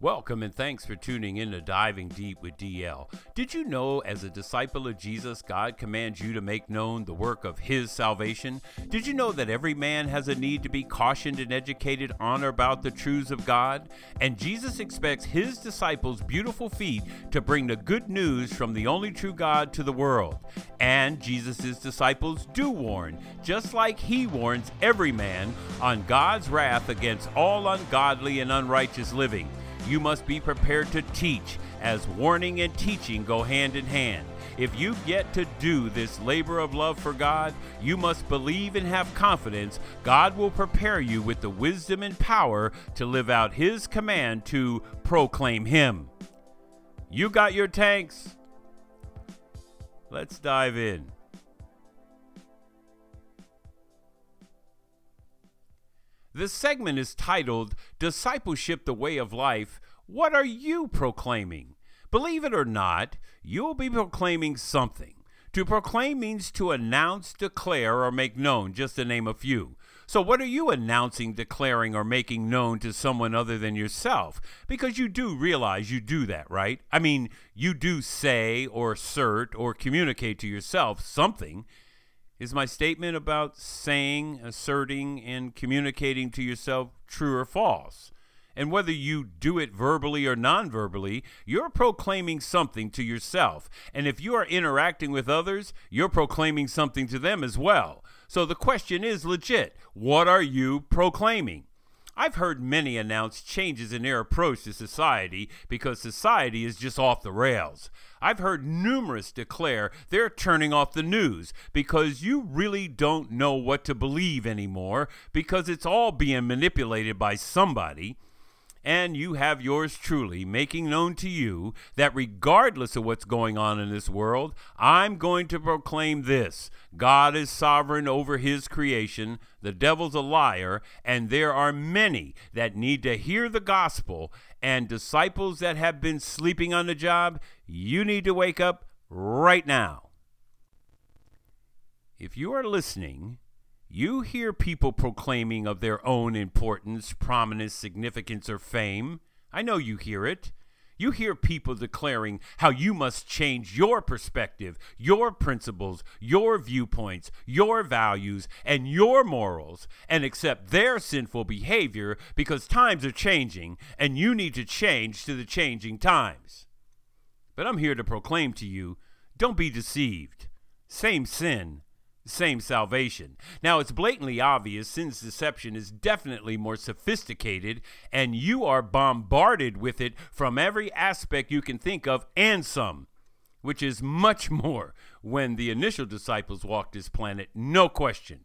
Welcome and thanks for tuning in to Diving Deep with DL. Did you know as a disciple of Jesus, God commands you to make known the work of His salvation? Did you know that every man has a need to be cautioned and educated on or about the truths of God? And Jesus expects His disciples' beautiful feet to bring the good news from the only true God to the world. And Jesus' disciples do warn, just like He warns every man, on God's wrath against all ungodly and unrighteous living. You must be prepared to teach, as warning and teaching go hand in hand. If you've yet to do this labor of love for God, you must believe and have confidence God will prepare you with the wisdom and power to live out His command to proclaim Him. You got your tanks? Let's dive in. This segment is titled, Discipleship the Way of Life. What are you proclaiming? Believe it or not, you'll be proclaiming something. To proclaim means to announce, declare, or make known, just to name a few. So what are you announcing, declaring, or making known to someone other than yourself? Because you do realize you do that, right? I mean, you do say or assert or communicate to yourself something. Is my statement about saying, asserting, and communicating to yourself true or false? And whether you do it verbally or non-verbally, you're proclaiming something to yourself. And if you are interacting with others, you're proclaiming something to them as well. So the question is legit. What are you proclaiming? I've heard many announce changes in their approach to society because society is just off the rails. I've heard numerous declare they're turning off the news because you really don't know what to believe anymore because it's all being manipulated by somebody. And you have yours truly making known to you that regardless of what's going on in this world, I'm going to proclaim this. God is sovereign over His creation, the devil's a liar, and there are many that need to hear the gospel, and disciples that have been sleeping on the job, you need to wake up right now. If you are listening, you hear people proclaiming of their own importance, prominence, significance, or fame. I know you hear it. You hear people declaring how you must change your perspective, your principles, your viewpoints, your values, and your morals, and accept their sinful behavior because times are changing and you need to change to the changing times. But I'm here to proclaim to you, don't be deceived. Same sin. Same salvation. Now, it's blatantly obvious sin's deception is definitely more sophisticated, and you are bombarded with it from every aspect you can think of and some, which is much more when the initial disciples walked this planet, no question.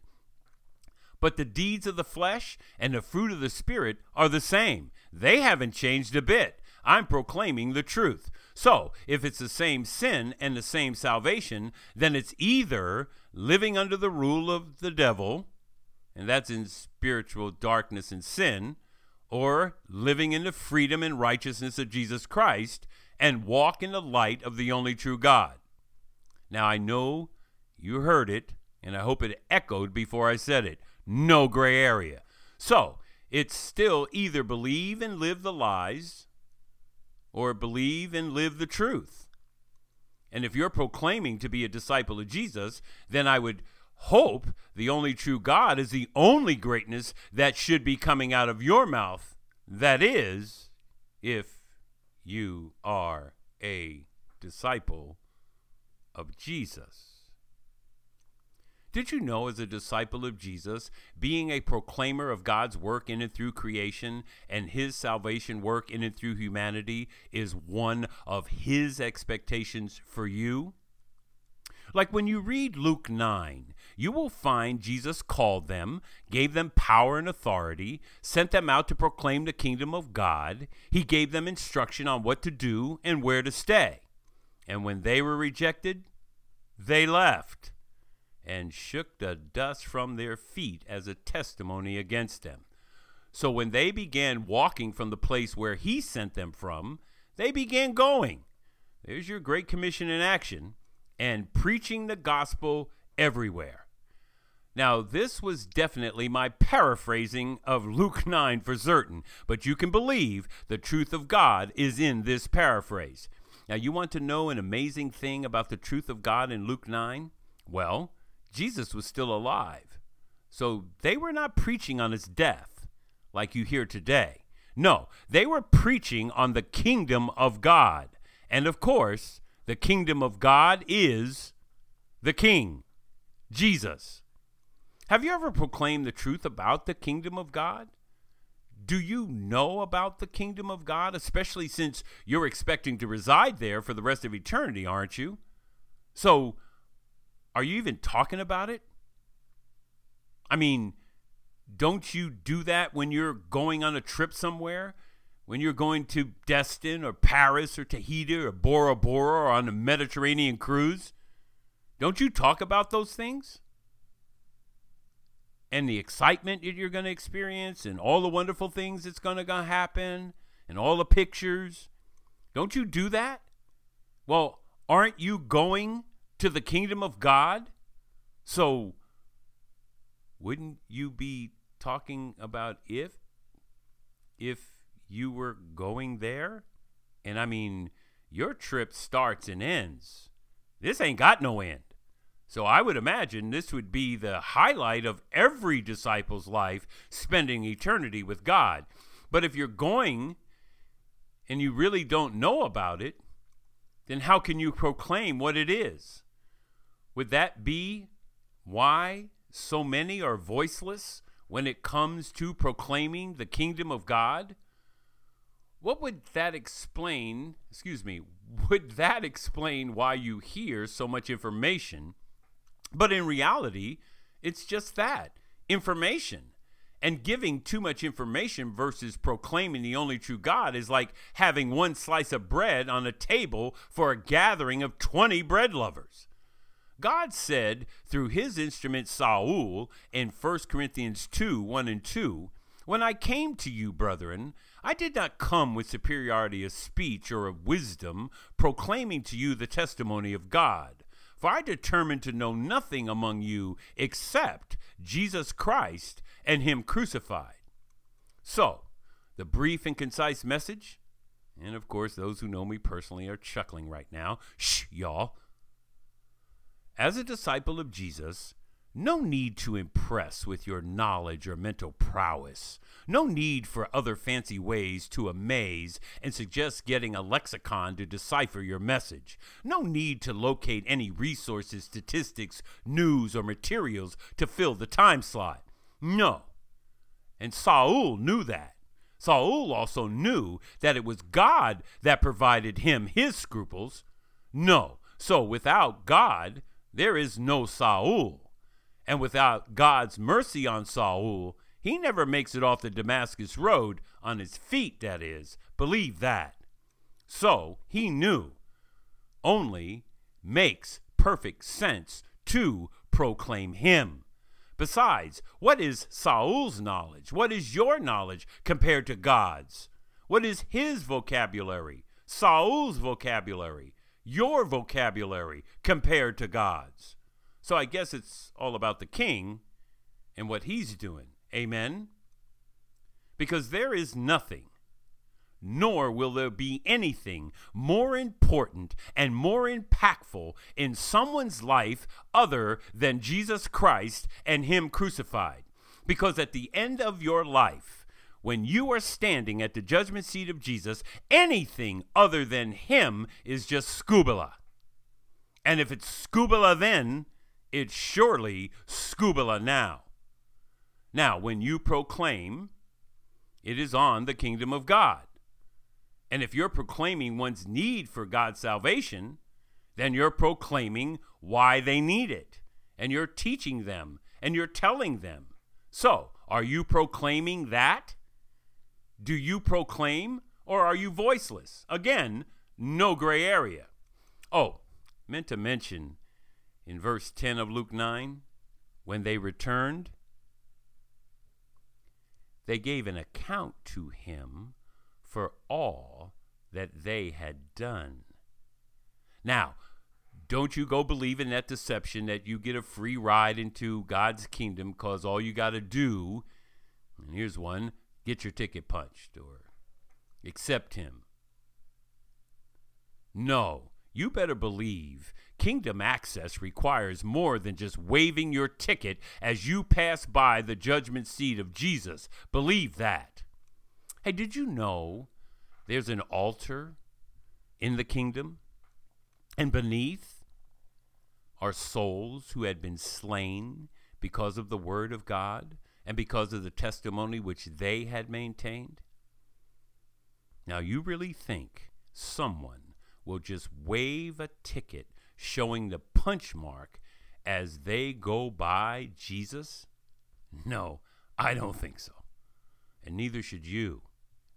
But the deeds of the flesh and the fruit of the Spirit are the same. They haven't changed a bit. I'm proclaiming the truth. So, if it's the same sin and the same salvation, then it's either living under the rule of the devil, and that's in spiritual darkness and sin, or living in the freedom and righteousness of Jesus Christ and walk in the light of the only true God. Now, I know you heard it, and I hope it echoed before I said it. No gray area. So, it's still either believe and live the lies, or believe and live the truth. And if you're proclaiming to be a disciple of Jesus, then I would hope the only true God is the only greatness that should be coming out of your mouth. That is, if you are a disciple of Jesus. Did you know as a disciple of Jesus, being a proclaimer of God's work in and through creation and His salvation work in and through humanity is one of His expectations for you? Like when you read Luke 9, you will find Jesus called them, gave them power and authority, sent them out to proclaim the kingdom of God. He gave them instruction on what to do and where to stay. And when they were rejected, they left and shook the dust from their feet as a testimony against them. So when they began walking from the place where He sent them from, they began going. There's your Great Commission in action, and preaching the gospel everywhere. Now, this was definitely my paraphrasing of Luke 9 for certain, but you can believe the truth of God is in this paraphrase. Now, you want to know an amazing thing about the truth of God in Luke 9? Well, Jesus was still alive, so they were not preaching on his death like you hear today. No, they were preaching on the kingdom of God, and of course, the kingdom of God is the King, Jesus. Have you ever proclaimed the truth about the kingdom of God? Do you know about the kingdom of God, especially since you're expecting to reside there for the rest of eternity, aren't you? So, are you even talking about it? I mean, don't you do that when you're going on a trip somewhere? When you're going to Destin or Paris or Tahiti or Bora Bora or on a Mediterranean cruise? Don't you talk about those things? And the excitement that you're going to experience and all the wonderful things that's going to happen and all the pictures. Don't you do that? Well, aren't you going to the kingdom of God? So wouldn't you be talking about if you were going there? And I mean, your trip starts and ends. This ain't got no end. So I would imagine this would be the highlight of every disciple's life, spending eternity with God. But if you're going and you really don't know about it, then how can you proclaim what it is? Would that be why so many are voiceless when it comes to proclaiming the kingdom of God? Would that explain why you hear so much information? But in reality, it's just that, information. And giving too much information versus proclaiming the only true God is like having one slice of bread on a table for a gathering of 20 bread lovers. God said through his instrument Saul in 1 Corinthians 2, 1 and 2, "When I came to you, brethren, I did not come with superiority of speech or of wisdom, proclaiming to you the testimony of God. For I determined to know nothing among you except Jesus Christ and him crucified." So, the brief and concise message, and of course those who know me personally are chuckling right now. Shh, y'all. As a disciple of Jesus, no need to impress with your knowledge or mental prowess. No need for other fancy ways to amaze and suggest getting a lexicon to decipher your message. No need to locate any resources, statistics, news, or materials to fill the time slot. No. And Saul knew that. Saul also knew that it was God that provided him his scruples. No. So without God, there is no Saul. And without God's mercy on Saul, he never makes it off the Damascus Road, on his feet, that is. Believe that. So, he knew. Only makes perfect sense to proclaim him. Besides, what is Saul's knowledge? What is your knowledge compared to God's? What is his vocabulary? Saul's vocabulary? Your vocabulary compared to God's? So I guess it's all about the King and what he's doing. Amen? Because there is nothing, nor will there be anything more important and more impactful in someone's life other than Jesus Christ and him crucified. Because at the end of your life, when you are standing at the judgment seat of Jesus, anything other than him is just scuba. And if it's scuba then, it's surely scuba now. Now, when you proclaim, it is on the kingdom of God. And if you're proclaiming one's need for God's salvation, then you're proclaiming why they need it. And you're teaching them, and you're telling them. So, are you proclaiming that? Do you proclaim, or are you voiceless? Again, no gray area. Oh, meant to mention, in verse 10 of Luke 9, when they returned, they gave an account to him for all that they had done. Now, Don't you go believe in that deception that you get a free ride into God's kingdom because all you got to do, and here's one, get your ticket punched or accept him. No, you better believe kingdom access requires more than just waving your ticket as you pass by the judgment seat of Jesus. Believe that. Hey, did you know there's an altar in the kingdom? And beneath are souls who had been slain because of the word of God and because of the testimony which they had maintained. Now, you really think someone will just wave a ticket showing the punch mark as they go by Jesus? No, I don't think so. And neither should you.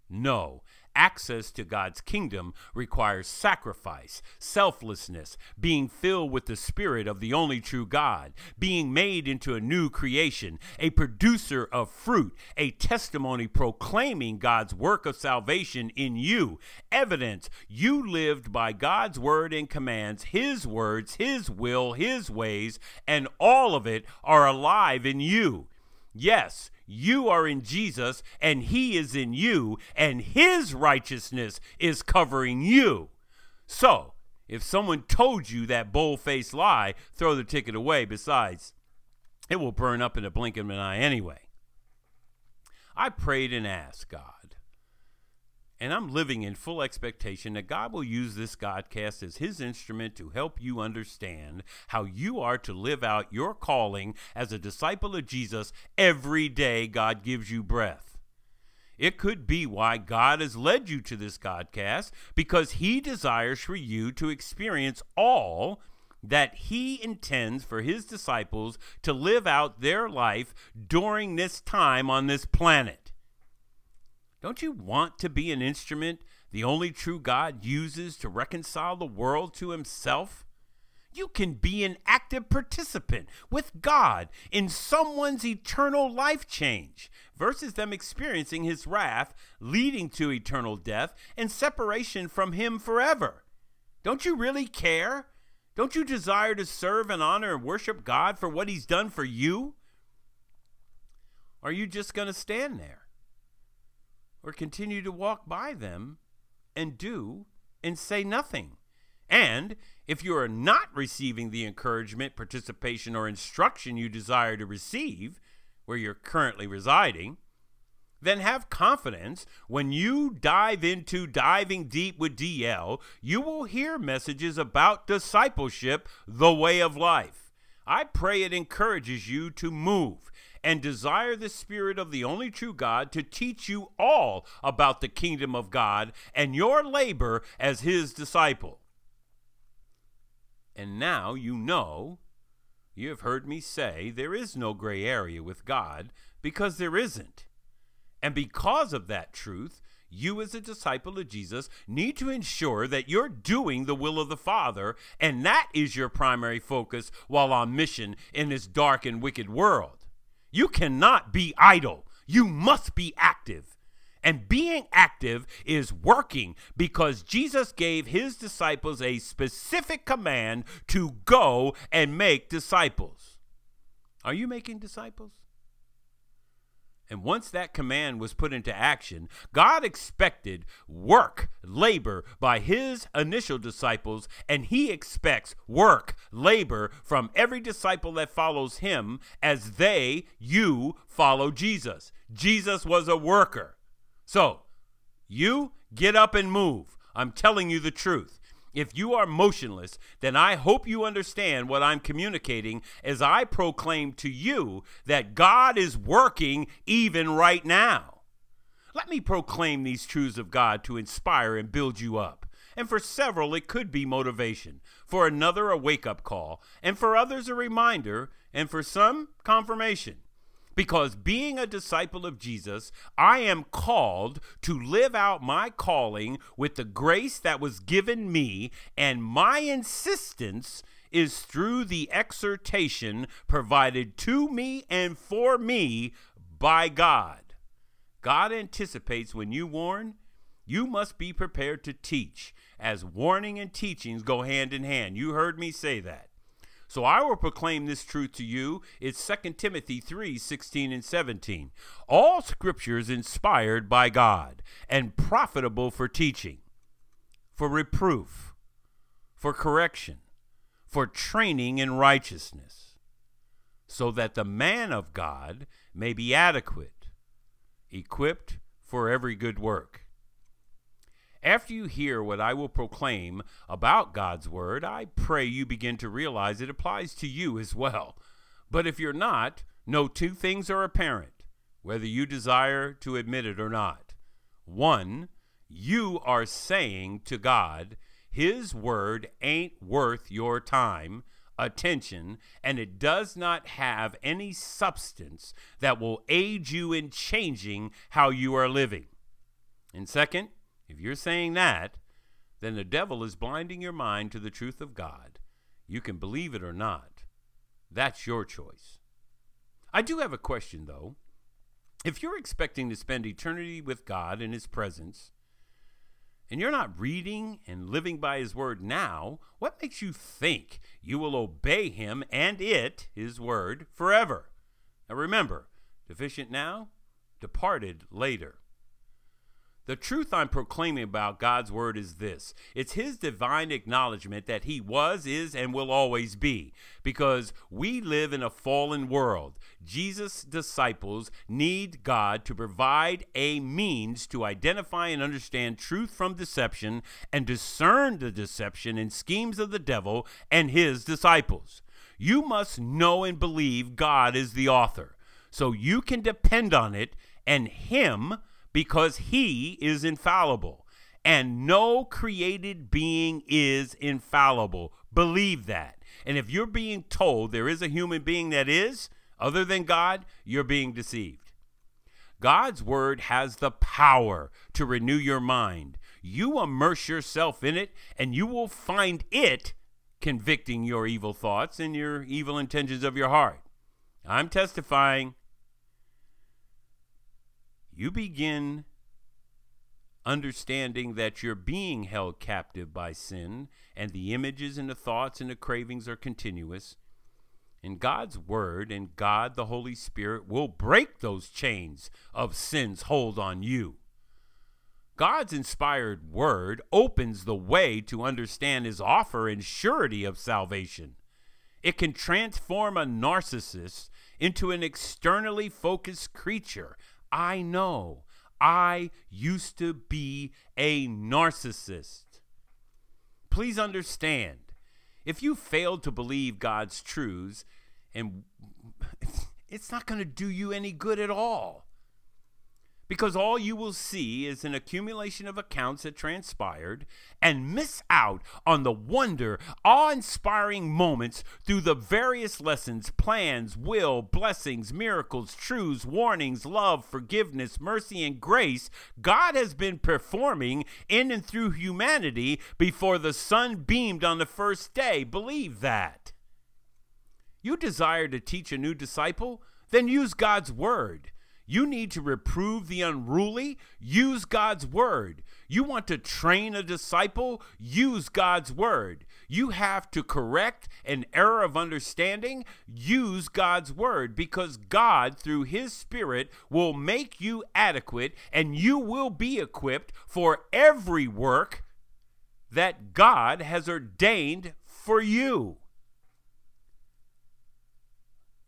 No, access to God's kingdom requires sacrifice, selflessness, being filled with the Spirit of the only true God, being made into a new creation, a producer of fruit, a testimony proclaiming God's work of salvation in you, evidence you lived by God's word and commands, his words, his will, his ways, and all of it are alive in you. Yes, you are in Jesus, and he is in you, and his righteousness is covering you. So, if someone told you that bold-faced lie, throw the ticket away. Besides, it will burn up in a blink of an eye anyway. I prayed and asked God, and I'm living in full expectation that God will use this Godcast as his instrument to help you understand how you are to live out your calling as a disciple of Jesus every day God gives you breath. It could be why God has led you to this Godcast, because he desires for you to experience all that he intends for his disciples to live out their life during this time on this planet. Don't you want to be an instrument the only true God uses to reconcile the world to himself? You can be an active participant with God in someone's eternal life change versus them experiencing his wrath, leading to eternal death and separation from him forever. Don't you really care? Don't you desire to serve and honor and worship God for what he's done for you? Are you just going to stand there? Or continue to walk by them and do and say nothing? And if you are not receiving the encouragement, participation, or instruction you desire to receive where you're currently residing, then have confidence when you dive into Diving Deep with DL, you will hear messages about discipleship, the way of life. I pray it encourages you to move and desire the Spirit of the only true God to teach you all about the kingdom of God and your labor as his disciple. And now you know, you have heard me say, there is no gray area with God, because there isn't. And because of that truth, you as a disciple of Jesus need to ensure that you're doing the will of the Father, and that is your primary focus while on mission in this dark and wicked world. You cannot be idle. You must be active. And being active is working, because Jesus gave his disciples a specific command to go and make disciples. Are you making disciples? And once that command was put into action, God expected work, labor by his initial disciples, and he expects work, labor from every disciple that follows him as you follow Jesus. Jesus was a worker. So, you get up and move. I'm telling you the truth. If you are motionless, then I hope you understand what I'm communicating as I proclaim to you that God is working even right now. Let me proclaim these truths of God to inspire and build you up. And for several, it could be motivation. For another, a wake-up call. And for others, a reminder. And for some, confirmation. Because being a disciple of Jesus, I am called to live out my calling with the grace that was given me, and my insistence is through the exhortation provided to me and for me by God. God anticipates when you warn, You must be prepared to teach, as warning and teachings go hand in hand. You heard me say that. So I will proclaim this truth to you. It's 2 Timothy 3, 16 and 17. All scripture is inspired by God and profitable for teaching, for reproof, for correction, for training in righteousness, so that the man of God may be adequate, equipped for every good work. After you hear what I will proclaim about God's word, I pray you begin to realize it applies to you as well. But if you're not, know two things are apparent, whether you desire to admit it or not. One, you are saying to God, His word ain't worth your time, attention, and it does not have any substance that will aid you in changing how you are living. And second, if you're saying that, then the devil is blinding your mind to the truth of God. You can believe it or not. That's your choice. I do have a question, though. If you're expecting to spend eternity with God in His presence, and you're not reading and living by His word now, what makes you think you will obey Him and His word, forever? Now remember, deficient now, departed later. The truth I'm proclaiming about God's word is this. It's His divine acknowledgement that He was, is, and will always be, because we live in a fallen world. Jesus' disciples need God to provide a means to identify and understand truth from deception and discern the deception and schemes of the devil and his disciples. You must know and believe God is the author, so you can depend on it and Him, because He is infallible, and no created being is infallible. Believe that. And if you're being told there is a human being that is, other than God, you're being deceived. God's word has the power to renew your mind. You immerse yourself in it, and you will find it convicting your evil thoughts and your evil intentions of your heart. I'm testifying. You begin understanding that you're being held captive by sin, and the images and the thoughts and the cravings are continuous. And God's word and God, the Holy Spirit, will break those chains of sin's hold on you. God's inspired word opens the way to understand His offer and surety of salvation. It can transform a narcissist into an externally focused creature. I know. I used to be a narcissist. Please understand, if you fail to believe God's truths, and it's not going to do you any good at all, because all you will see is an accumulation of accounts that transpired and miss out on the wonder, awe-inspiring moments through the various lessons, plans, will, blessings, miracles, truths, warnings, love, forgiveness, mercy, and grace God has been performing in and through humanity before the sun beamed on the first day. Believe that. You desire to teach a new disciple? Then use God's word. You need to reprove the unruly? Use God's word. You want to train a disciple? Use God's word. You have to correct an error of understanding? Use God's word, because God, through His Spirit, will make you adequate, and you will be equipped for every work that God has ordained for you.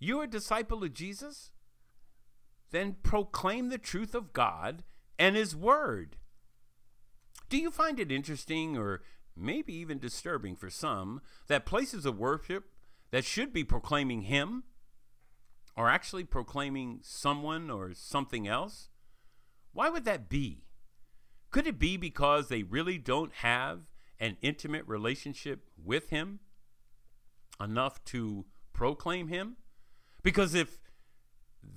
You a disciple of Jesus? Then proclaim the truth of God and His word. Do you find it interesting, or maybe even disturbing for some, that places of worship that should be proclaiming Him are actually proclaiming someone or something else? Why would that be? Could it be because they really don't have an intimate relationship with Him enough to proclaim Him? Because if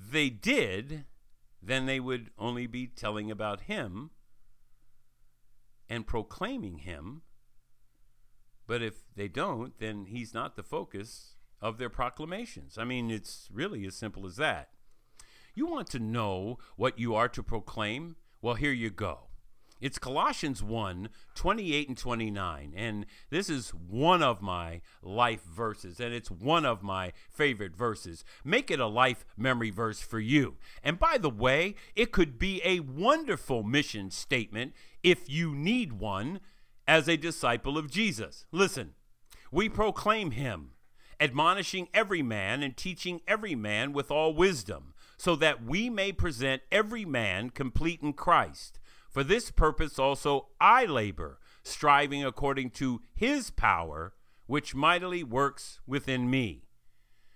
they did, then they would only be telling about Him and proclaiming Him. But if they don't, then He's not the focus of their proclamations. I mean, it's really as simple as that. You want to know what you are to proclaim? Well, here you go. It's Colossians 1, 28 and 29, and this is one of my life verses, and it's one of my favorite verses. Make it a life memory verse for you. And by the way, it could be a wonderful mission statement if you need one as a disciple of Jesus. Listen, we proclaim him, admonishing every man and teaching every man with all wisdom, so that we may present every man complete in Christ. For this purpose also I labor, striving according to his power, which mightily works within me.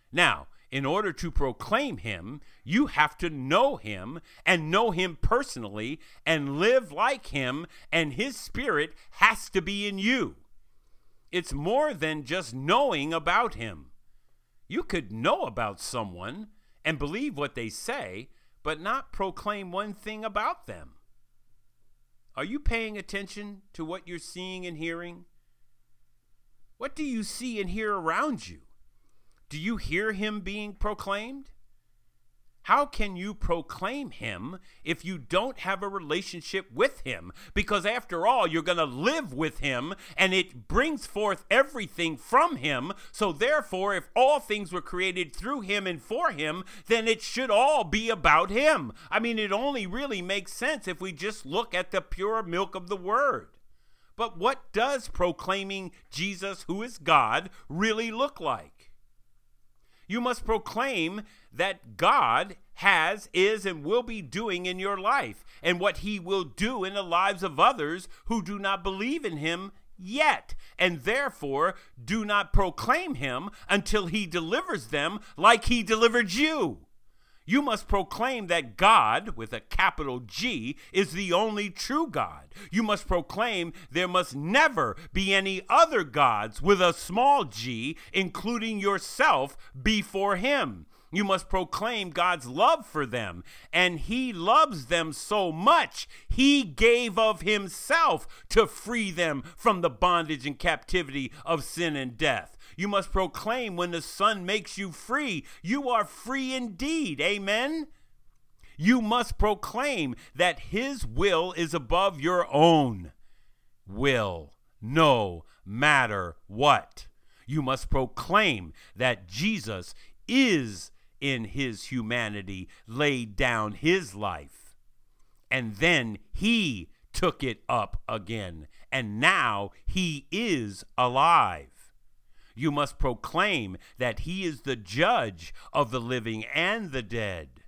Now, in order to proclaim him, you have to know him and know him personally and live like him, and his spirit has to be in you. It's more than just knowing about him. You could know about someone and believe what they say, but not proclaim one thing about them. Are you paying attention to what you're seeing and hearing? What do you see and hear around you? Do you hear him being proclaimed? How can you proclaim him if you don't have a relationship with him? Because after all, you're going to live with him, and it brings forth everything from him. So therefore, if all things were created through him and for him, then it should all be about him. I mean, it only really makes sense if we just look at the pure milk of the word. But what does proclaiming Jesus, who is God, really look like? You must proclaim that God has, is, and will be doing in your life, and what he will do in the lives of others who do not believe in him yet, and therefore do not proclaim him until he delivers them like he delivered you. You must proclaim that God, with a capital G, is the only true God. You must proclaim there must never be any other gods, with a small g, including yourself, before him. You must proclaim God's love for them, and he loves them so much, he gave of himself to free them from the bondage and captivity of sin and death. You must proclaim when the Son makes you free, you are free indeed. Amen? You must proclaim that his will is above your own will, no matter what. You must proclaim that Jesus is in his humanity, laid down his life, and then he took it up again, and now he is alive. You must proclaim that he is the judge of the living and the dead.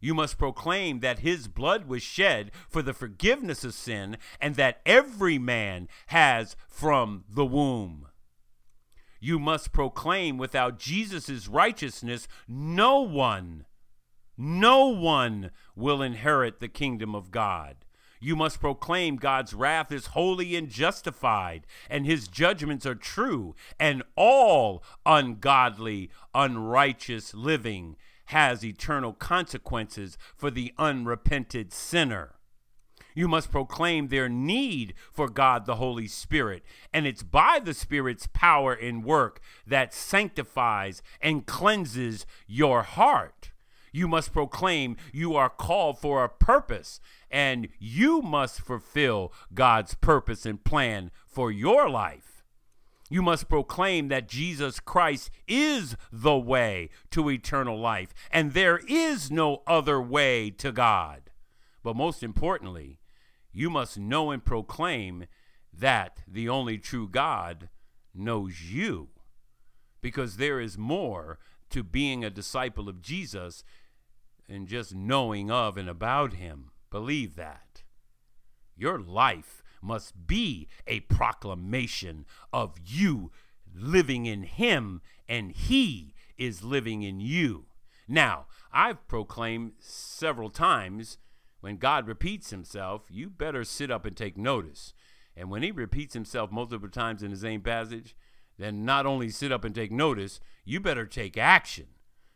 You must proclaim that his blood was shed for the forgiveness of sin, and that every man has from the womb. You must proclaim without Jesus' righteousness, no one will inherit the kingdom of God. You must proclaim God's wrath is holy and justified, and his judgments are true, and all ungodly, unrighteous living has eternal consequences for the unrepented sinner. You must proclaim their need for God the Holy Spirit, and it's by the Spirit's power and work that sanctifies and cleanses your heart. You must proclaim you are called for a purpose, and you must fulfill God's purpose and plan for your life. You must proclaim that Jesus Christ is the way to eternal life, and there is no other way to God. But most importantly, you must know and proclaim that the only true God knows you, because there is more to being a disciple of Jesus and just knowing of and about him. Believe that. Your life must be a proclamation of you living in him, and he is living in you. Now, I've proclaimed several times, when God repeats himself, you better sit up and take notice. And when he repeats himself multiple times in the same passage, then not only sit up and take notice, you better take action,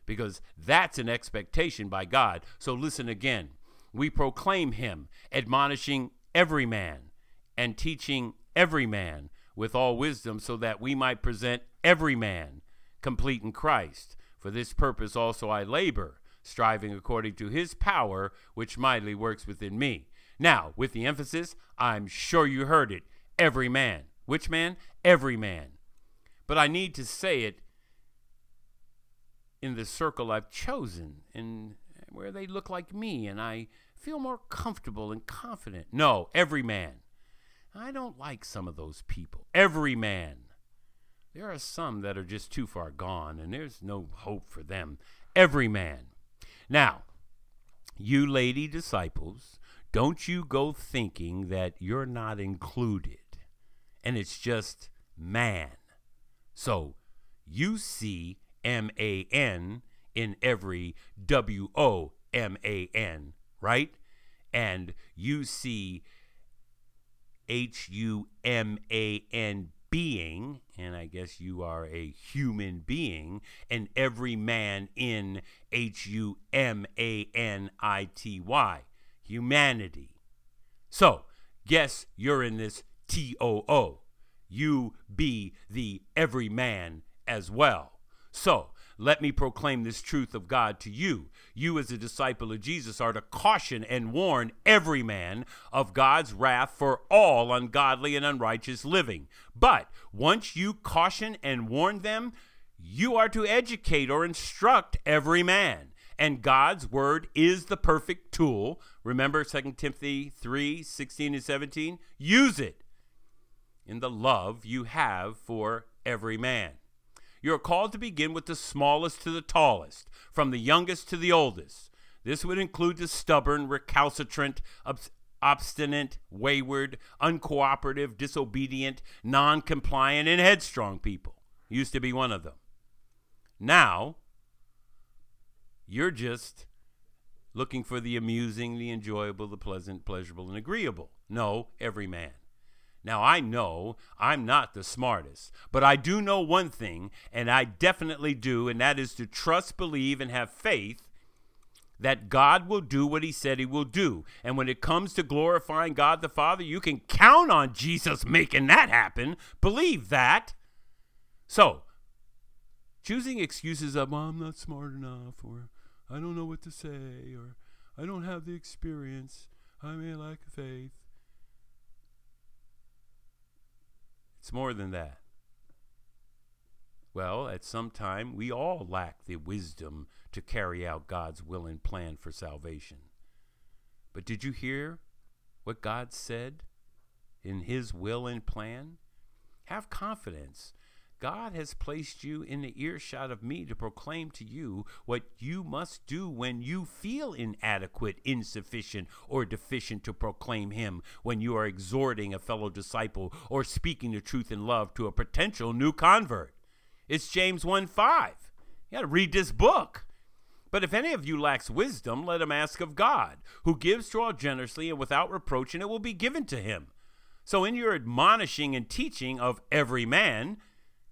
because that's an expectation by God. So listen again. We proclaim him, admonishing every man and teaching every man with all wisdom, so that we might present every man complete in Christ. For this purpose also I labor, striving according to his power, which mightily works within me. Now, with the emphasis, I'm sure you heard it, every man. Which man? Every man. But I need to say it in the circle I've chosen and where they look like me and I feel more comfortable and confident. No, every man. I don't like some of those people. Every man. There are some that are just too far gone, and there's no hope for them. Every man. Now, you lady disciples, don't you go thinking that you're not included, and it's just man. So, you see M-A-N in every W-O-M-A-N, right? And you see H-U-M-A-N being, and I guess you are a human being, and every man in H-U-M-A-N-I-T-Y, humanity. So, guess you're in this T-O-O. You be the every man as well. So, let me proclaim this truth of God to you. You as a disciple of Jesus are to caution and warn every man of God's wrath for all ungodly and unrighteous living. But once you caution and warn them, you are to educate or instruct every man. And God's word is the perfect tool. Remember 2 Timothy 3, 16 and 17? Use it in the love you have for every man. You're called to begin with the smallest to the tallest, from the youngest to the oldest. This would include the stubborn, recalcitrant, obstinate, wayward, uncooperative, disobedient, non-compliant, and headstrong people. Used to be one of them. Now, you're just looking for the amusing, the enjoyable, the pleasant, pleasurable, and agreeable. No, every man. Now, I know I'm not the smartest, but I do know one thing, and I definitely do, and that is to trust, believe, and have faith that God will do what he said he will do. And when it comes to glorifying God the Father, you can count on Jesus making that happen. Believe that. So, choosing excuses of, well, I'm not smart enough, or I don't know what to say, or I don't have the experience, I may lack faith. It's more than that. Well, at some time, we all lack the wisdom to carry out God's will and plan for salvation. But did you hear what God said in his will and plan? Have confidence. God has placed you in the earshot of me to proclaim to you what you must do when you feel inadequate, insufficient, or deficient to proclaim him, when you are exhorting a fellow disciple or speaking the truth in love to a potential new convert. It's James 1:5. You got to read this book. But if any of you lacks wisdom, let him ask of God, who gives to all generously and without reproach, and it will be given to him. So in your admonishing and teaching of every man,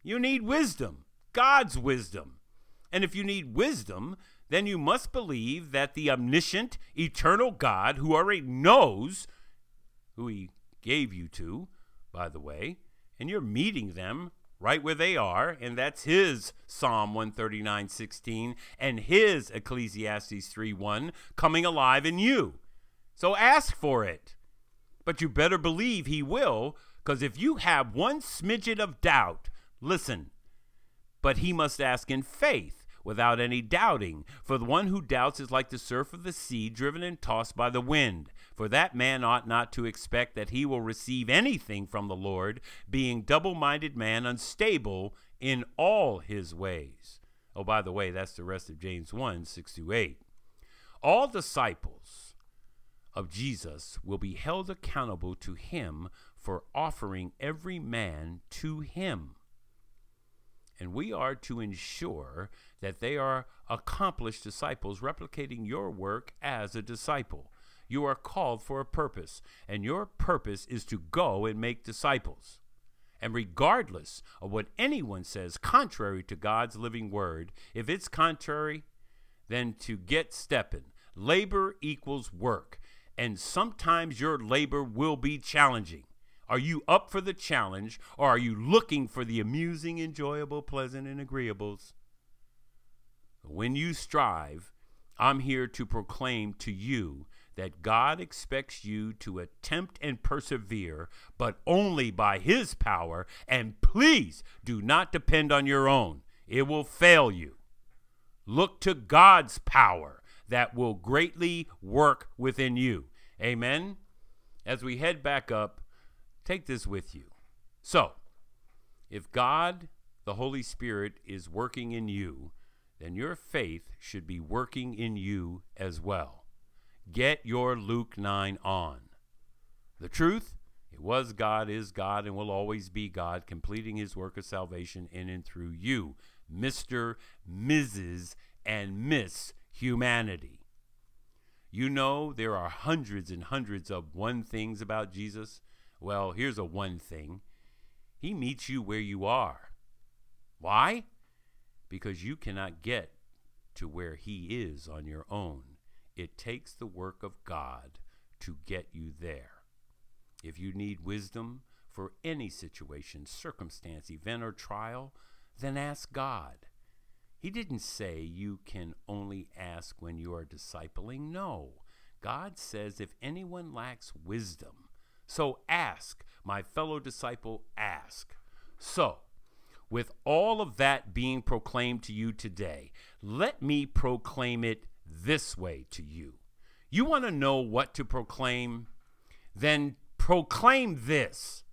you need wisdom, God's wisdom. And if you need wisdom, then you must believe that the omniscient, eternal God, who already knows who he gave you to, by the way, and you're meeting them right where they are, and that's his Psalm 139:16 and his Ecclesiastes 3:1 coming alive in you. So ask for it. But you better believe he will, because if you have one smidget of doubt, listen, but he must ask in faith, without any doubting. For the one who doubts is like the surf of the sea, driven and tossed by the wind. For that man ought not to expect that he will receive anything from the Lord, being double-minded man, unstable in all his ways. Oh, by the way, that's the rest of James 1, 6-8. All disciples of Jesus will be held accountable to him for offering every man to him. And we are to ensure that they are accomplished disciples replicating your work as a disciple. You are called for a purpose, and your purpose is to go and make disciples. And regardless of what anyone says contrary to God's living word, if it's contrary, then to get stepping. Labor equals work, and sometimes your labor will be challenging. Are you up for the challenge, or are you looking for the amusing, enjoyable, pleasant, and agreeables? When you strive, I'm here to proclaim to you that God expects you to attempt and persevere, but only by His power, and please do not depend on your own. It will fail you. Look to God's power that will greatly work within you. Amen? As we head back up, take this with you. So, if God, the Holy Spirit, is working in you, then your faith should be working in you as well. Get your Luke 9 on. The truth, it was God, is God, and will always be God, completing His work of salvation in and through you, Mr., Mrs., and Miss Humanity. You know there are hundreds and hundreds of one things about Jesus. Well, here's a one thing. He meets you where you are. Why? Because you cannot get to where He is on your own. It takes the work of God to get you there. If you need wisdom for any situation, circumstance, event, or trial, then ask God. He didn't say you can only ask when you are discipling. No. God says if anyone lacks wisdom, so ask. My fellow disciple, ask. So, with all of that being proclaimed to you today, let me proclaim it this way to you. You want to know what to proclaim? Then proclaim this.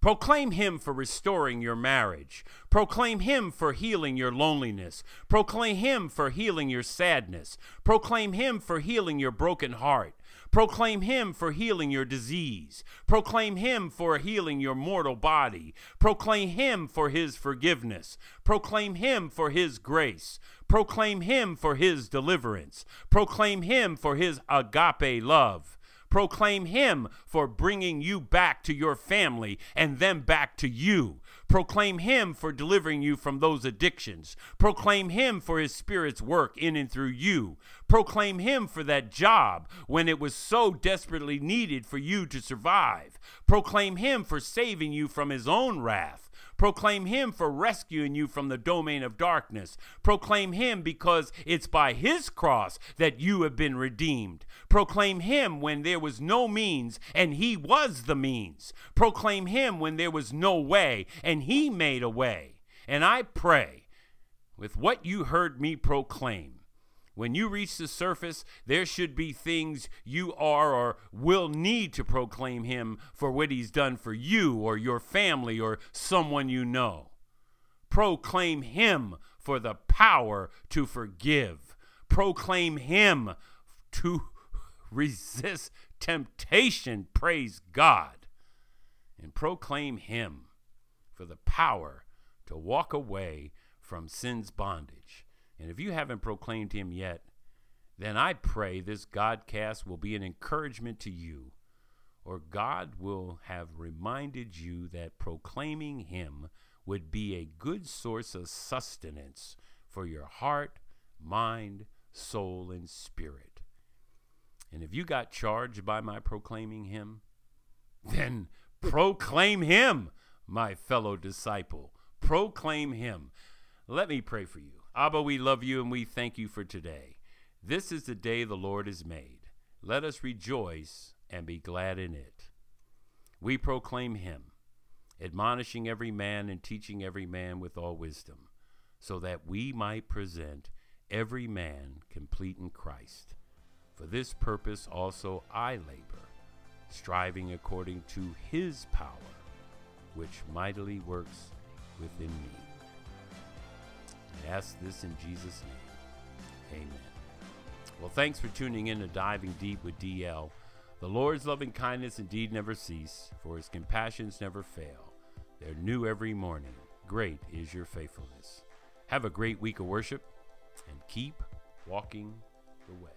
Proclaim Him for restoring your marriage. Proclaim Him for healing your loneliness. Proclaim Him for healing your sadness. Proclaim Him for healing your broken heart. Proclaim Him for healing your disease. Proclaim Him for healing your mortal body. Proclaim Him for His forgiveness. Proclaim Him for His grace. Proclaim Him for His deliverance. Proclaim Him for His agape love. Proclaim Him for bringing you back to your family and them back to you. Proclaim Him for delivering you from those addictions. Proclaim Him for His Spirit's work in and through you. Proclaim Him for that job when it was so desperately needed for you to survive. Proclaim Him for saving you from His own wrath. Proclaim Him for rescuing you from the domain of darkness. Proclaim Him because it's by His cross that you have been redeemed. Proclaim Him when there was no means and He was the means. Proclaim Him when there was no way and He made a way. And I pray with what you heard me proclaim, when you reach the surface, there should be things you are or will need to proclaim Him for what He's done for you or your family or someone you know. Proclaim Him for the power to forgive. Proclaim Him to resist temptation, praise God. And proclaim Him for the power to walk away from sin's bondage. And if you haven't proclaimed Him yet, then I pray this Godcast will be an encouragement to you, or God will have reminded you that proclaiming Him would be a good source of sustenance for your heart, mind, soul, and spirit. And if you got charged by my proclaiming Him, then proclaim Him, my fellow disciple. Proclaim Him. Let me pray for you. Abba, we love You and we thank You for today. This is the day the Lord has made. Let us rejoice and be glad in it. We proclaim Him, admonishing every man and teaching every man with all wisdom, so that we might present every man complete in Christ. For this purpose also I labor, striving according to His power, which mightily works within me. Ask this in Jesus' name. Amen. Well, thanks for tuning in to Diving Deep with DL. The Lord's loving kindness indeed never cease, for His compassions never fail. They're new every morning. Great is Your faithfulness. Have a great week of worship and keep walking the way.